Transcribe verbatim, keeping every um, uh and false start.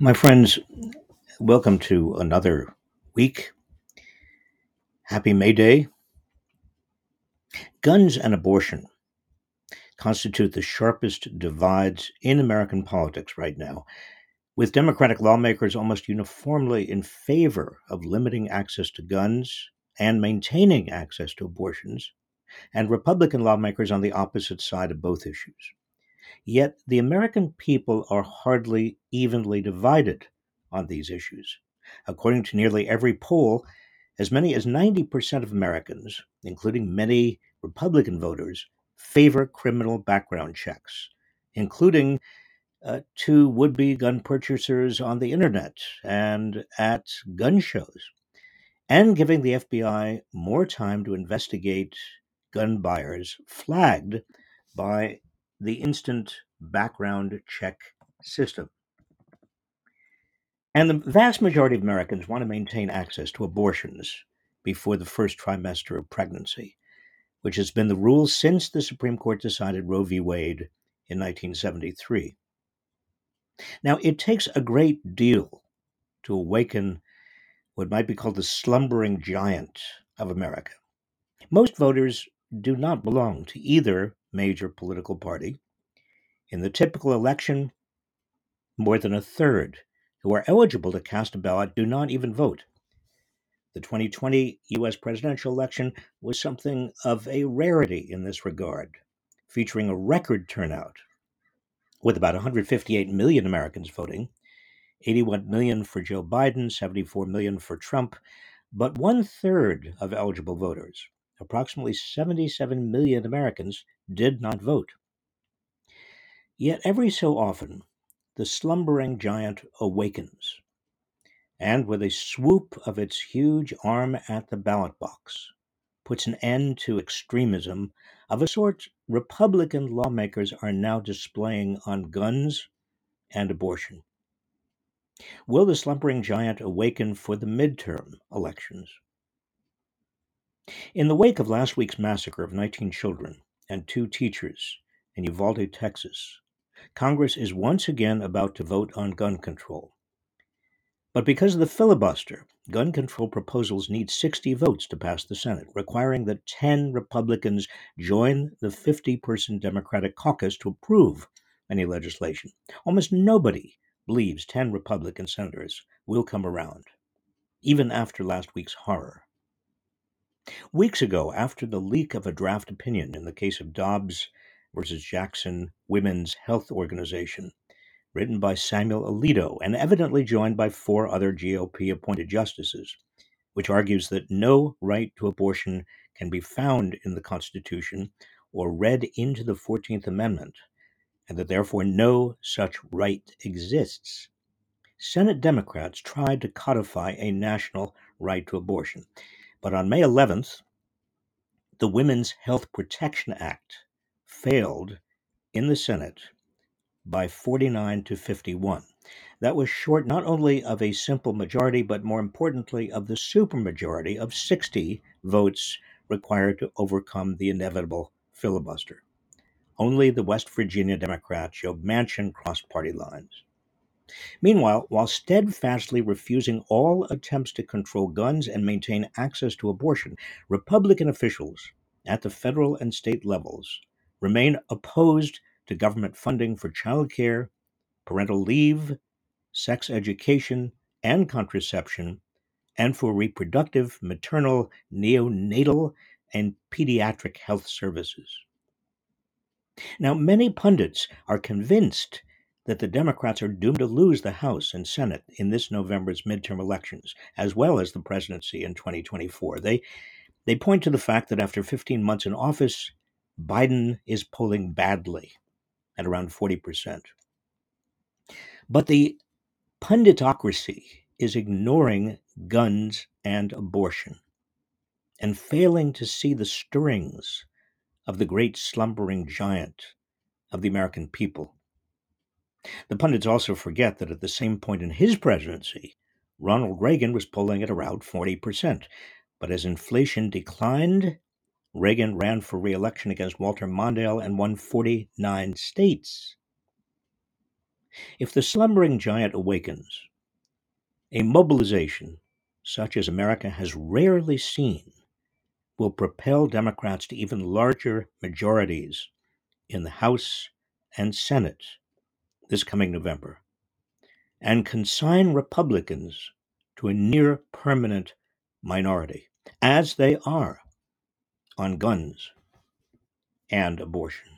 My friends, welcome to another week. Happy May Day. Guns and abortion constitute the sharpest divides in American politics right now, with Democratic lawmakers almost uniformly in favor of limiting access to guns and maintaining access to abortions, and Republican lawmakers on the opposite side of both issues. Yet the American people are hardly evenly divided on these issues. According to nearly every poll, as many as ninety percent of Americans, including many Republican voters, favor criminal background checks, including uh, to would-be gun purchasers on the internet and at gun shows, and giving the F B I more time to investigate gun buyers flagged by the instant background check system. And the vast majority of Americans want to maintain access to abortions before the first trimester of pregnancy, which has been the rule since the Supreme Court decided Roe v. Wade in nineteen seventy-three. Now, it takes a great deal to awaken what might be called the slumbering giant of America. Most voters do not belong to either major political party. In the typical election, more than a third who are eligible to cast a ballot do not even vote. The twenty twenty U S presidential election was something of a rarity in this regard, featuring a record turnout, with about one hundred fifty-eight million Americans voting, eighty-one million for Joe Biden, seventy-four million for Trump, but one-third of eligible voters, approximately seventy-seven million Americans, did not vote. Yet every so often, the slumbering giant awakens, and with a swoop of its huge arm at the ballot box, puts an end to extremism of a sort Republican lawmakers are now displaying on guns and abortion. Will the slumbering giant awaken for the midterm elections? In the wake of last week's massacre of nineteen children and two teachers in Uvalde, Texas, Congress is once again about to vote on gun control. But because of the filibuster, gun control proposals need sixty votes to pass the Senate, requiring that ten Republicans join the fifty-person Democratic caucus to approve any legislation. Almost nobody believes ten Republican senators will come around, even after last week's horror. Weeks ago, after the leak of a draft opinion in the case of Dobbs versus Jackson Women's Health Organization, written by Samuel Alito and evidently joined by four other G O P-appointed justices, which argues that no right to abortion can be found in the Constitution or read into the Fourteenth Amendment, and that therefore no such right exists, Senate Democrats tried to codify a national right to abortion. But on May eleventh, the Women's Health Protection Act failed in the Senate by forty-nine to fifty-one. That was short not only of a simple majority, but more importantly, of the supermajority of sixty votes required to overcome the inevitable filibuster. Only the West Virginia Democrat Joe Manchin crossed party lines. Meanwhile, while steadfastly refusing all attempts to control guns and maintain access to abortion, Republican officials at the federal and state levels remain opposed to government funding for child care, parental leave, sex education, and contraception, and for reproductive, maternal, neonatal, and pediatric health services. Now, many pundits are convinced that the Democrats are doomed to lose the House and Senate in this November's midterm elections, as well as the presidency in twenty twenty-four. They they point to the fact that after fifteen months in office, Biden is polling badly at around forty percent. But the punditocracy is ignoring guns and abortion and failing to see the stirrings of the great slumbering giant of the American people. The pundits also forget that at the same point in his presidency, Ronald Reagan was polling at around forty percent. But as inflation declined, Reagan ran for re-election against Walter Mondale and won forty-nine states. If the slumbering giant awakens, a mobilization such as America has rarely seen will propel Democrats to even larger majorities in the House and Senate this coming November, and consign Republicans to a near permanent minority, as they are on guns and abortion.